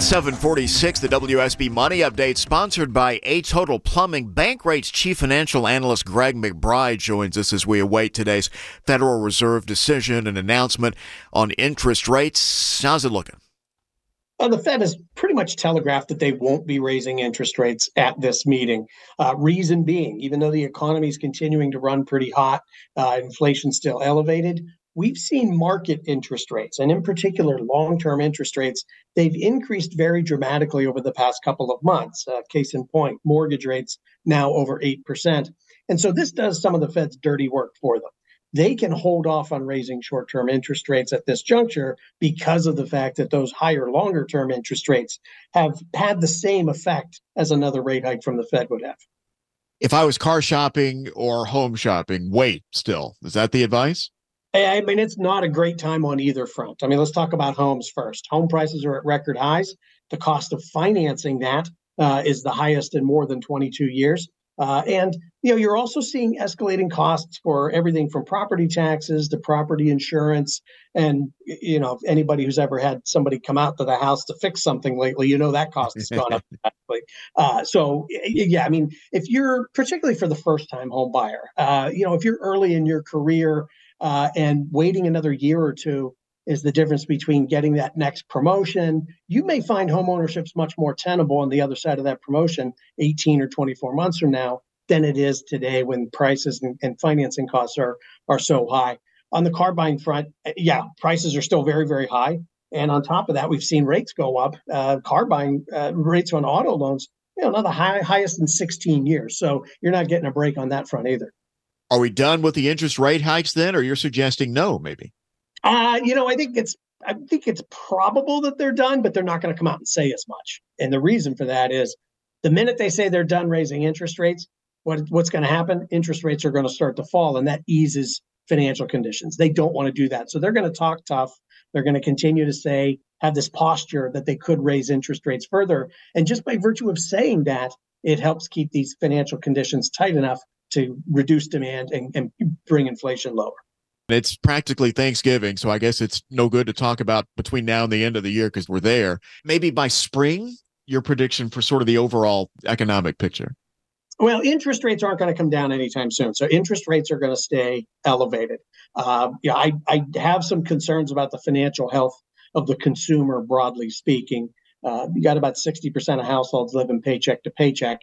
At 7:46, the WSB Money Update, sponsored by A Total Plumbing. Bankrate's chief financial analyst Greg McBride joins us as we await today's Federal Reserve decision and announcement on interest rates. How's it looking? Well, the Fed has pretty much telegraphed that they won't be raising interest rates at this meeting. Reason being, even though the economy is continuing to run pretty hot, inflation's still elevated. We've seen market interest rates, and in particular, long-term interest rates, they've increased very dramatically over the past couple of months. Case in point, mortgage rates now over 8%. And so this does some of the Fed's dirty work for them. They can hold off on raising short-term interest rates at this juncture because of the fact that those higher, longer-term interest rates have had the same effect as another rate hike from the Fed would have. If I was car shopping or home shopping, wait still. Is that the advice? I mean, it's not a great time on either front. I mean, let's talk about homes first. Home prices are at record highs. The cost of financing that is the highest in more than 22 years. And, you're also seeing escalating costs for everything from property taxes to property insurance. And, anybody who's ever had somebody come out to the house to fix something lately, that cost has gone up dramatically. If you're, particularly for the first-time home buyer, if you're early in your career, and waiting another year or two is the difference between getting that next promotion. You may find homeownership's much more tenable on the other side of that promotion 18 or 24 months from now than it is today when prices and financing costs are so high. On the car buying front, prices are still very, very high. And on top of that, we've seen rates go up. Car buying rates on auto loans, not the highest in 16 years. So you're not getting a break on that front either. Are we done with the interest rate hikes then, or you're suggesting no, maybe? I think it's probable that they're done, but they're not going to come out and say as much. And the reason for that is the minute they say they're done raising interest rates, what's going to happen? Interest rates are going to start to fall, and that eases financial conditions. They don't want to do that. So they're going to talk tough. They're going to continue to have this posture that they could raise interest rates further. And just by virtue of saying that, it helps keep these financial conditions tight enough to reduce demand and bring inflation lower. It's practically Thanksgiving, so I guess it's no good to talk about between now and the end of the year because we're there. Maybe by spring, your prediction for sort of the overall economic picture. Well, interest rates aren't going to come down anytime soon, so interest rates are going to stay elevated. I have some concerns about the financial health of the consumer, broadly speaking. You got about 60% of households living paycheck to paycheck.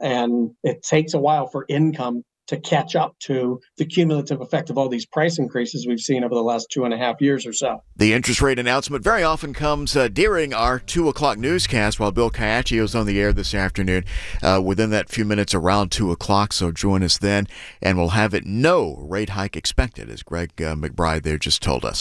And it takes a while for income to catch up to the cumulative effect of all these price increases we've seen over the last 2.5 years or so. The interest rate announcement very often comes during our 2 o'clock newscast while Bill Cacci is on the air this afternoon within that few minutes around 2 o'clock. So join us then, and we'll have it no rate hike expected, as Greg McBride there just told us.